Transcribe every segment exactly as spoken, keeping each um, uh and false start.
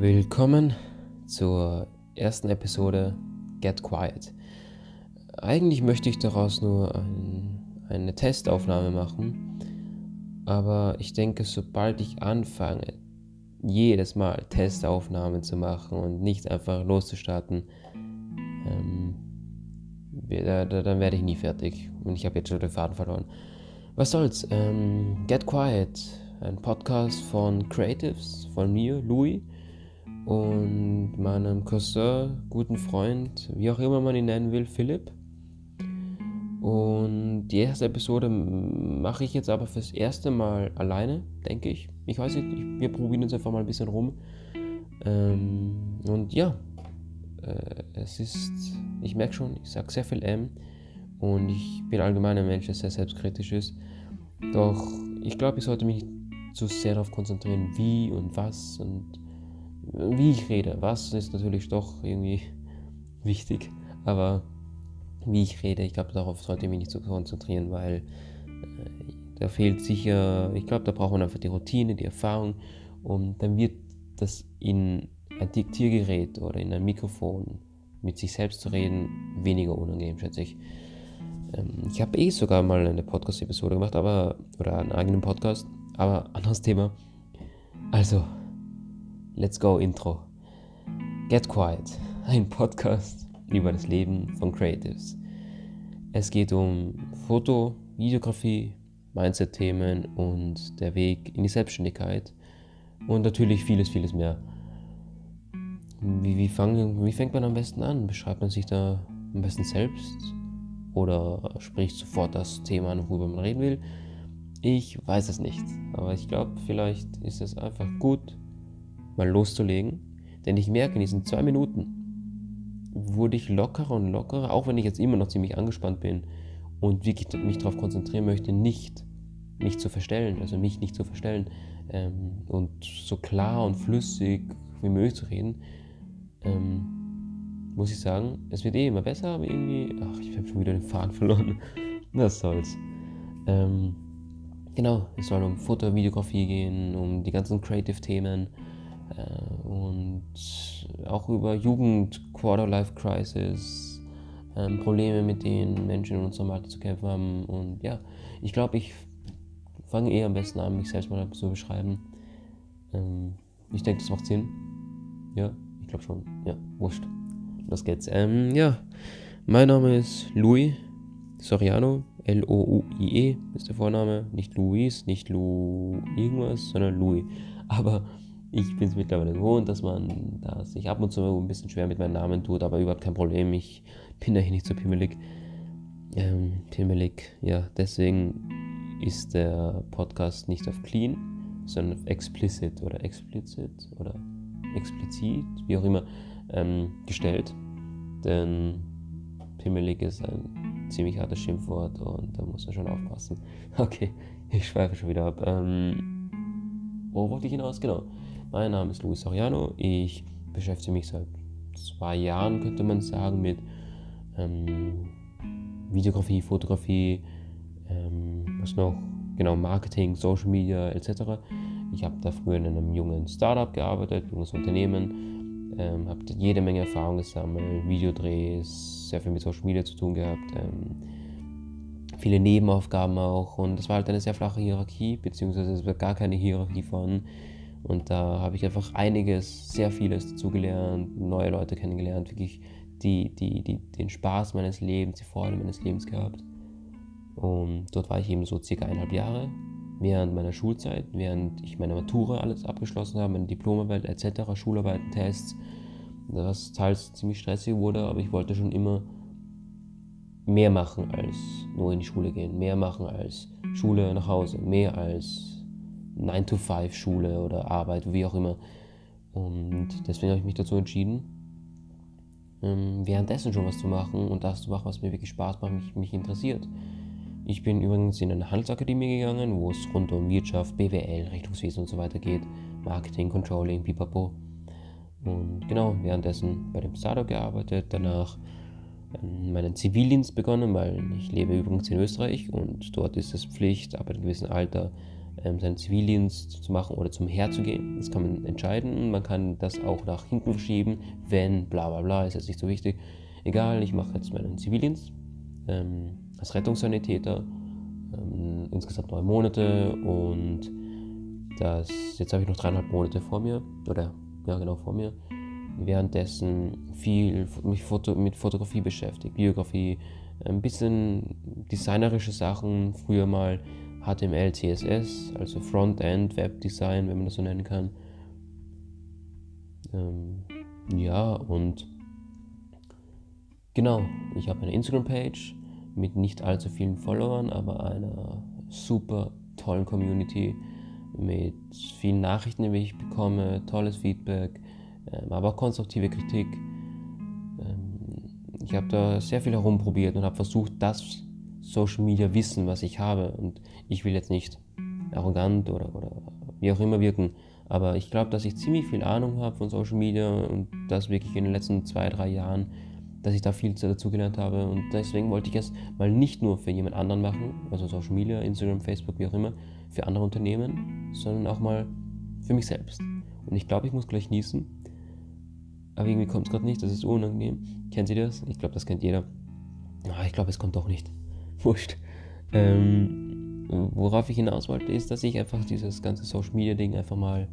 Willkommen zur ersten Episode Get Quiet. Eigentlich möchte ich daraus nur ein, eine Testaufnahme machen, aber ich denke, sobald ich anfange, jedes Mal Testaufnahmen zu machen und nicht einfach loszustarten, ähm, da, da, dann werde ich nie fertig und ich habe jetzt schon den Faden verloren. Was soll's? Ähm, Get Quiet, ein Podcast von Creatives, von mir, Louis, und meinem Cousin, guten Freund, wie auch immer man ihn nennen will, Philipp. Und die erste Episode mache ich jetzt aber fürs erste Mal alleine, denke ich. Ich weiß nicht, ich, wir probieren uns einfach mal ein bisschen rum. Ähm, und ja, äh, es ist, ich merke schon, ich sage sehr viel M. Und ich bin allgemein ein Mensch, der sehr selbstkritisch ist. Doch ich glaube, ich sollte mich zu sehr darauf konzentrieren, wie und was und wie ich rede. Was ist natürlich doch irgendwie wichtig, aber wie ich rede, ich glaube, darauf sollte ich mich nicht so konzentrieren, weil äh, da fehlt sicher, ich glaube, da braucht man einfach die Routine, die Erfahrung, und dann wird das in ein Diktiergerät oder in ein Mikrofon mit sich selbst zu reden weniger unangenehm, schätze ich. Ähm, ich habe eh sogar mal eine Podcast-Episode gemacht, aber oder einen eigenen Podcast, aber anderes Thema. Also, let's go, Intro. Get Quiet, ein Podcast über das Leben von Creatives. Es geht um Foto, Videografie, Mindset-Themen und der Weg in die Selbstständigkeit und natürlich vieles, vieles mehr. Wie, wie, fang, wie fängt man am besten an? Beschreibt man sich da am besten selbst oder spricht sofort das Thema an, worüber man reden will? Ich weiß es nicht, aber ich glaube, vielleicht ist es einfach gut, mal loszulegen, denn ich merke, in diesen zwei Minuten wurde ich lockerer und lockerer, auch wenn ich jetzt immer noch ziemlich angespannt bin und wirklich mich darauf konzentrieren möchte, nicht mich zu verstellen, also mich nicht zu verstellen ähm, und so klar und flüssig wie möglich zu reden, ähm, muss ich sagen, es wird eh immer besser, aber irgendwie, ach, ich habe schon wieder den Faden verloren, das soll's. Ähm, genau, es soll um Foto, Videografie gehen, um die ganzen Creative-Themen, und auch über Jugend, Quarter-Life-Crisis, ähm, Probleme, mit denen Menschen in unserem Alter zu kämpfen haben. Und ja, ich glaube, ich fange eher am besten an, mich selbst mal zu beschreiben. Ähm, ich denke, das macht Sinn. Ja, ich glaube schon. Ja, wurscht. Los geht's. Ähm, ja, mein Name ist Louis Soriano, L O U I E ist der Vorname. Nicht Louis, nicht Lu irgendwas, sondern Louis. Aber ich bin es mittlerweile gewohnt, dass man dass ich ab und zu ein bisschen schwer mit meinem Namen tut, aber überhaupt kein Problem. Ich bin da hier nicht so pimmelig. Ähm, pimmelig, ja, deswegen ist der Podcast nicht auf clean, sondern auf explicit oder explicit oder explizit, wie auch immer, ähm, gestellt. Denn pimmelig ist ein ziemlich hartes Schimpfwort und da muss man schon aufpassen. Okay, ich schweife schon wieder ab. Ähm, wo wollte ich hinaus? Genau. Mein Name ist Louis Soriano, ich beschäftige mich seit zwei Jahren, könnte man sagen, mit ähm, Videografie, Fotografie, ähm, was noch, genau, Marketing, Social Media et cetera. Ich habe da früher in einem jungen Startup gearbeitet, junges Unternehmen, ähm, habe jede Menge Erfahrung gesammelt, Videodrehs, sehr viel mit Social Media zu tun gehabt, ähm, viele Nebenaufgaben auch, und das war halt eine sehr flache Hierarchie, beziehungsweise es war gar keine Hierarchie von. Und da habe ich einfach einiges, sehr vieles dazugelernt, neue Leute kennengelernt, wirklich die, die, die, den Spaß meines Lebens, die Freude meines Lebens gehabt. Und dort war ich eben so circa eineinhalb Jahre während meiner Schulzeit, während ich meine Matura alles abgeschlossen habe, meine Diplomarbeit et cetera, Schularbeiten, Tests, was teils ziemlich stressig wurde, aber ich wollte schon immer mehr machen als nur in die Schule gehen, mehr machen als Schule nach Hause, mehr als nine to five Schule oder Arbeit, wie auch immer. Und deswegen habe ich mich dazu entschieden, ähm, währenddessen schon was zu machen und das zu machen, was mir wirklich Spaß macht, mich, mich interessiert. Ich bin übrigens in eine Handelsakademie gegangen, wo es rund um Wirtschaft, B W L, Rechnungswesen und so weiter geht, Marketing, Controlling, pipapo. Und genau, währenddessen bei dem Startup gearbeitet, danach meinen Zivildienst begonnen, weil ich lebe übrigens in Österreich und dort ist es Pflicht, ab einem gewissen Alter ähm, seinen Zivildienst zu machen oder zum Heer zu gehen. Das kann man entscheiden. Man kann das auch nach hinten verschieben, wenn bla bla bla, ist jetzt nicht so wichtig. Egal, ich mache jetzt meinen Zivildienst ähm, als Rettungssanitäter, ähm, insgesamt neun Monate und das, jetzt habe ich noch dreieinhalb Monate vor mir, oder ja genau vor mir, währenddessen viel mich Foto, mit Fotografie beschäftigt, Biografie, ein bisschen designerische Sachen, früher mal H T M L, C S S, also Frontend, Webdesign, wenn man das so nennen kann. Ähm, ja, und genau, ich habe eine Instagram-Page mit nicht allzu vielen Followern, aber einer super tollen Community, mit vielen Nachrichten, die ich bekomme, tolles Feedback, aber auch konstruktive Kritik. Ich habe da sehr viel herumprobiert und habe versucht, das Social Media Wissen, was ich habe, und ich will jetzt nicht arrogant oder, oder wie auch immer wirken, aber ich glaube, dass ich ziemlich viel Ahnung habe von Social Media und das wirklich in den letzten zwei, drei Jahren, dass ich da viel dazu gelernt habe und deswegen wollte ich es mal nicht nur für jemand anderen machen, also Social Media, Instagram, Facebook, wie auch immer, für andere Unternehmen, sondern auch mal für mich selbst. Und ich glaube, ich muss gleich niesen, aber irgendwie kommt es gerade nicht, das ist unangenehm. Kennt ihr das? Ich glaube, das kennt jeder. Ah, ich glaube, es kommt doch nicht. Wurscht. Ähm, worauf ich hinaus wollte, ist, dass ich einfach dieses ganze Social Media Ding einfach mal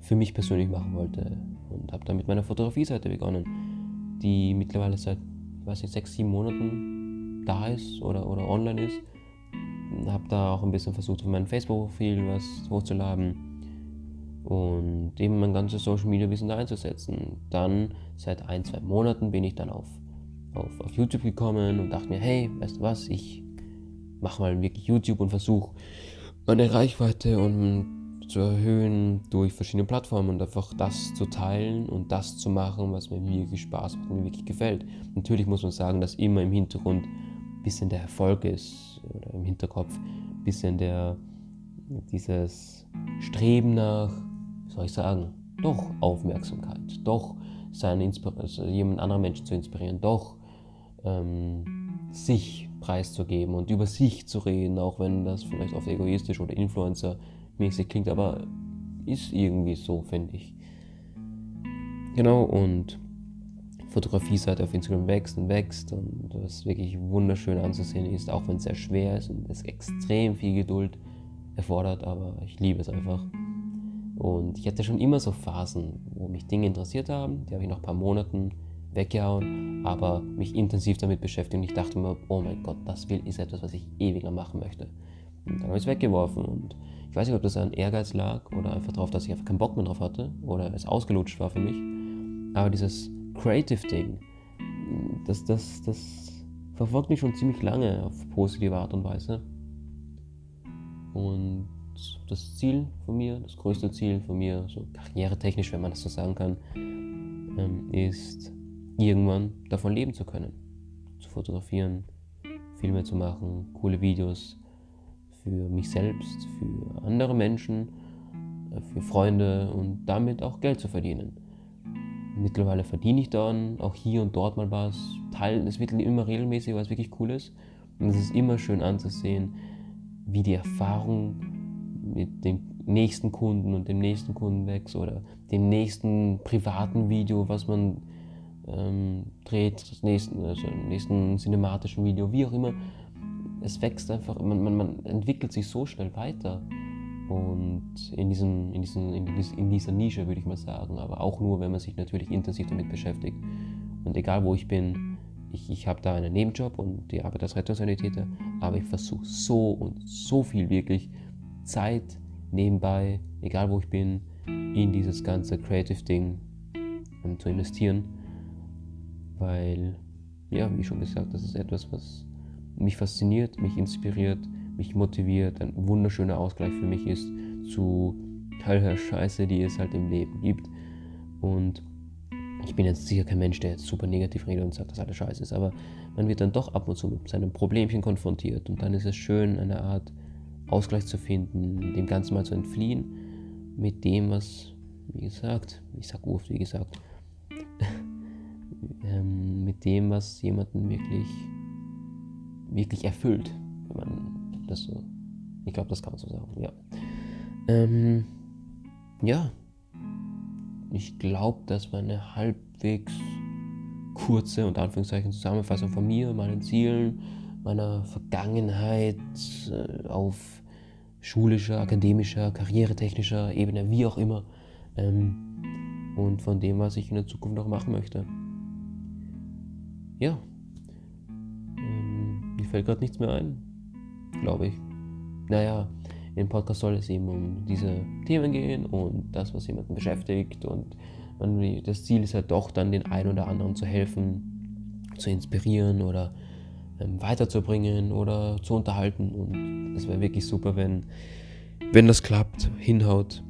für mich persönlich machen wollte und habe dann mit meiner Fotografie-Seite begonnen, die mittlerweile seit, weiß nicht, sechs, sieben Monaten da ist oder, oder online ist. Habe da auch ein bisschen versucht, auf meinem Facebook-Profil was hochzuladen und eben mein ganzes Social-Media-Wissen da einzusetzen. Dann, seit ein, zwei Monaten bin ich dann auf, auf, auf YouTube gekommen und dachte mir, hey, weißt du was, ich mache mal wirklich YouTube und versuche meine Reichweite und zu erhöhen durch verschiedene Plattformen und einfach das zu teilen und das zu machen, was mir wirklich Spaß macht und mir wirklich gefällt. Natürlich muss man sagen, dass immer im Hintergrund ein bisschen der Erfolg ist oder im Hinterkopf ein bisschen der, dieses Streben nach, wie soll ich sagen, doch Aufmerksamkeit, doch seine Inspir- also jemand anderen Menschen zu inspirieren, doch ähm, sich preiszugeben und über sich zu reden, auch wenn das vielleicht oft egoistisch oder Influencer klingt, aber ist irgendwie so, finde ich. Genau, und Fotografie-Seite auf Instagram wächst und wächst und was wirklich wunderschön anzusehen ist, auch wenn es sehr schwer ist und es extrem viel Geduld erfordert, aber ich liebe es einfach. Und ich hatte schon immer so Phasen, wo mich Dinge interessiert haben, die habe ich nach ein paar Monaten weggehauen, aber mich intensiv damit beschäftigt und ich dachte mir, oh mein Gott, das will ist etwas, was ich ewiger machen möchte. Und dann habe ich es weggeworfen und ich weiß nicht, ob das an Ehrgeiz lag oder einfach darauf, dass ich einfach keinen Bock mehr drauf hatte oder es ausgelutscht war für mich. Aber dieses Creative-Ding, das, das, das verfolgt mich schon ziemlich lange auf positive Art und Weise. Und das Ziel von mir, das größte Ziel von mir, so karrieretechnisch, wenn man das so sagen kann, ist, irgendwann davon leben zu können. Zu fotografieren, Filme zu machen, coole Videos für mich selbst, für andere Menschen, für Freunde und damit auch Geld zu verdienen. Mittlerweile verdiene ich dann auch hier und dort mal was. Teilen, es wird immer regelmäßig, was wirklich cool ist. Und es ist immer schön anzusehen, wie die Erfahrung mit dem nächsten Kunden und dem nächsten Kunden wächst oder dem nächsten privaten Video, was man ähm, dreht, das nächste, also nächsten cinematischen Video, wie auch immer. Es wächst einfach, man, man, man entwickelt sich so schnell weiter und in, diesem, in, diesem, in dieser Nische würde ich mal sagen, aber auch nur, wenn man sich natürlich intensiv damit beschäftigt. Und egal wo ich bin, ich, ich habe da einen Nebenjob und die Arbeit als Rettungssanitäter, aber ich versuche so und so viel wirklich Zeit nebenbei, egal wo ich bin, in dieses ganze Creative-Ding um zu investieren, weil, ja, wie schon gesagt, das ist etwas, was mich fasziniert, mich inspiriert, mich motiviert, ein wunderschöner Ausgleich für mich ist zu der Scheiße, die es halt im Leben gibt. Und ich bin jetzt sicher kein Mensch, der jetzt super negativ redet und sagt, dass alles Scheiße ist, aber man wird dann doch ab und zu mit seinem Problemchen konfrontiert und dann ist es schön, eine Art Ausgleich zu finden, dem Ganzen mal zu entfliehen mit dem, was, wie gesagt, ich sag oft, wie gesagt, ähm, mit dem, was jemanden wirklich wirklich erfüllt, wenn man das so Ich glaube, das kann man so sagen, ja. Ähm, ja. Ich glaube, das war eine halbwegs kurze, unter Anführungszeichen, Zusammenfassung von mir, meinen Zielen, meiner Vergangenheit äh, auf schulischer, akademischer, karrieretechnischer Ebene, wie auch immer. Ähm, und von dem, was ich in der Zukunft noch machen möchte. Ja. Ähm, mir fällt gerade nichts mehr ein, glaube ich. Naja, im Podcast soll es eben um diese Themen gehen und das, was jemanden beschäftigt, und man, das Ziel ist halt doch dann, den einen oder anderen zu helfen, zu inspirieren oder ähm, weiterzubringen oder zu unterhalten, und es wäre wirklich super, wenn, wenn das klappt, hinhaut,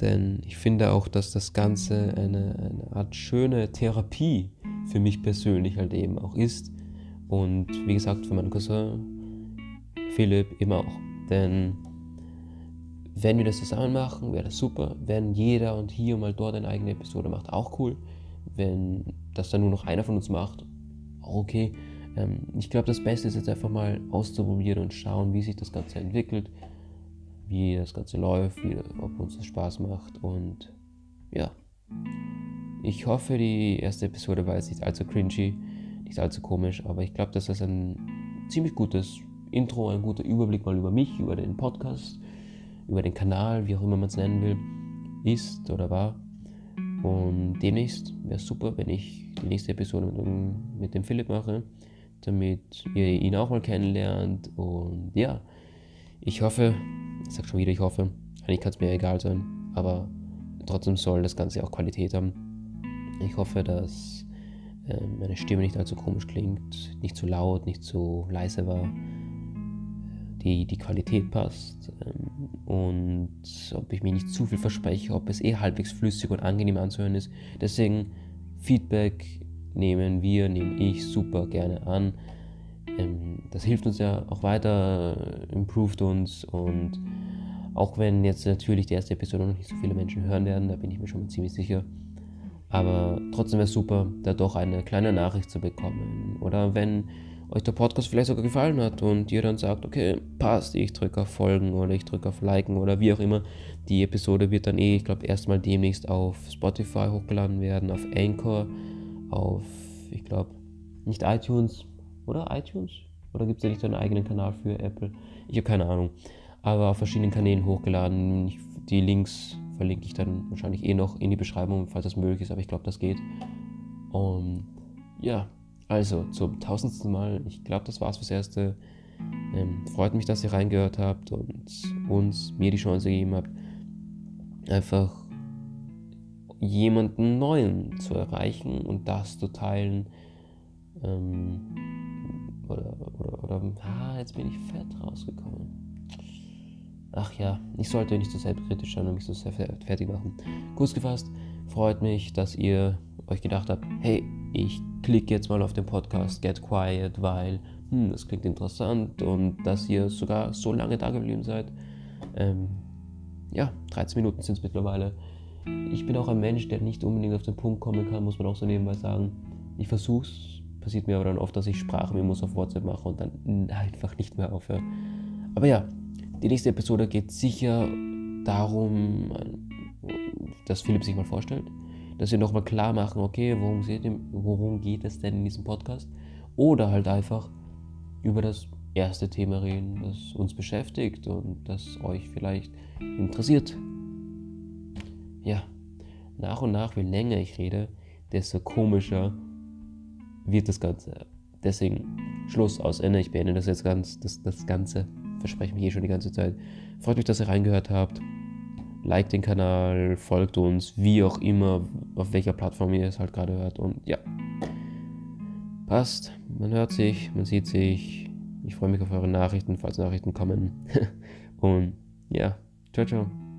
denn ich finde auch, dass das Ganze eine, eine Art schöne Therapie für mich persönlich halt eben auch ist und wie gesagt für meinen Cousin Philipp immer auch. Denn wenn wir das zusammen machen, wäre das super. Wenn jeder und hier und mal dort eine eigene Episode macht, auch cool. Wenn das dann nur noch einer von uns macht, auch okay. Ähm, ich glaube, das Beste ist jetzt einfach mal auszuprobieren und schauen, wie sich das Ganze entwickelt, wie das Ganze läuft, wie, ob uns das Spaß macht. Und ja, ich hoffe, die erste Episode war jetzt nicht allzu cringy, nicht allzu komisch, aber ich glaube, dass das ein ziemlich gutes Intro, ein guter Überblick mal über mich, über den Podcast, über den Kanal, wie auch immer man es nennen will, ist oder war. Und demnächst wäre es super, wenn ich die nächste Episode mit dem, mit dem Philipp mache, damit ihr ihn auch mal kennenlernt. Und ja, ich hoffe, ich sag schon wieder, ich hoffe, eigentlich kann es mir egal sein, aber trotzdem soll das Ganze auch Qualität haben. Ich hoffe, dass äh, meine Stimme nicht allzu komisch klingt, nicht zu laut, nicht zu leise war. Die, die Qualität passt ähm, und ob ich mir nicht zu viel verspreche, ob es eh halbwegs flüssig und angenehm anzuhören ist. Deswegen, Feedback nehmen wir, nehme ich super gerne an. Ähm, das hilft uns ja auch weiter, äh, improved uns, und auch wenn jetzt natürlich die erste Episode noch nicht so viele Menschen hören werden, da bin ich mir schon mal ziemlich sicher. Aber trotzdem wäre es super, da doch eine kleine Nachricht zu bekommen. Oder wenn euch der Podcast vielleicht sogar gefallen hat und ihr dann sagt, okay, passt, ich drücke auf Folgen oder ich drücke auf Liken oder wie auch immer. Die Episode wird dann eh, ich glaube, erstmal demnächst auf Spotify hochgeladen werden, auf Anchor, auf, ich glaube, nicht iTunes, oder iTunes? Oder gibt es da nicht so einen eigenen Kanal für Apple? Ich habe keine Ahnung, aber auf verschiedenen Kanälen hochgeladen. Ich, die Links verlinke ich dann wahrscheinlich eh noch in die Beschreibung, falls das möglich ist, aber ich glaube, das geht. Und ja, also zum tausendsten Mal, ich glaube, das war's fürs Erste. Ähm, freut mich, dass ihr reingehört habt und uns, mir die Chance gegeben habt, einfach jemanden Neuen zu erreichen und das zu teilen. Ähm, oder, oder, oder, ah, jetzt bin ich fett rausgekommen. Ach ja, ich sollte nicht so selbstkritisch sein und mich so sehr fertig machen. Kurz gefasst, freut mich, dass ihr euch gedacht habt, hey, ich klicke jetzt mal auf den Podcast Get Quiet, weil hm, das klingt interessant, und dass ihr sogar so lange da geblieben seid. Ähm, ja, dreizehn Minuten sind es mittlerweile. Ich bin auch ein Mensch, der nicht unbedingt auf den Punkt kommen kann, muss man auch so nebenbei sagen. Ich versuch's, passiert mir aber dann oft, dass ich Sprachmemos auf WhatsApp mache und dann einfach nicht mehr aufhöre. Aber ja, die nächste Episode geht sicher darum, dass Philipp sich mal vorstellt, dass wir nochmal klar machen, okay, worum, seht ihr, worum geht es denn in diesem Podcast? Oder halt einfach über das erste Thema reden, das uns beschäftigt und das euch vielleicht interessiert. Ja, nach und nach, je länger ich rede, desto komischer wird das Ganze. Deswegen, Schluss, aus, Ende, ich beende das jetzt ganz, das, das Ganze, verspreche mich eh schon die ganze Zeit. Freut mich, dass ihr reingehört habt. Liked den Kanal, folgt uns, wie auch immer, auf welcher Plattform ihr es halt gerade hört. Und ja, passt. Man hört sich, man sieht sich. Ich freue mich auf eure Nachrichten, falls Nachrichten kommen. Und ja, ciao, ciao.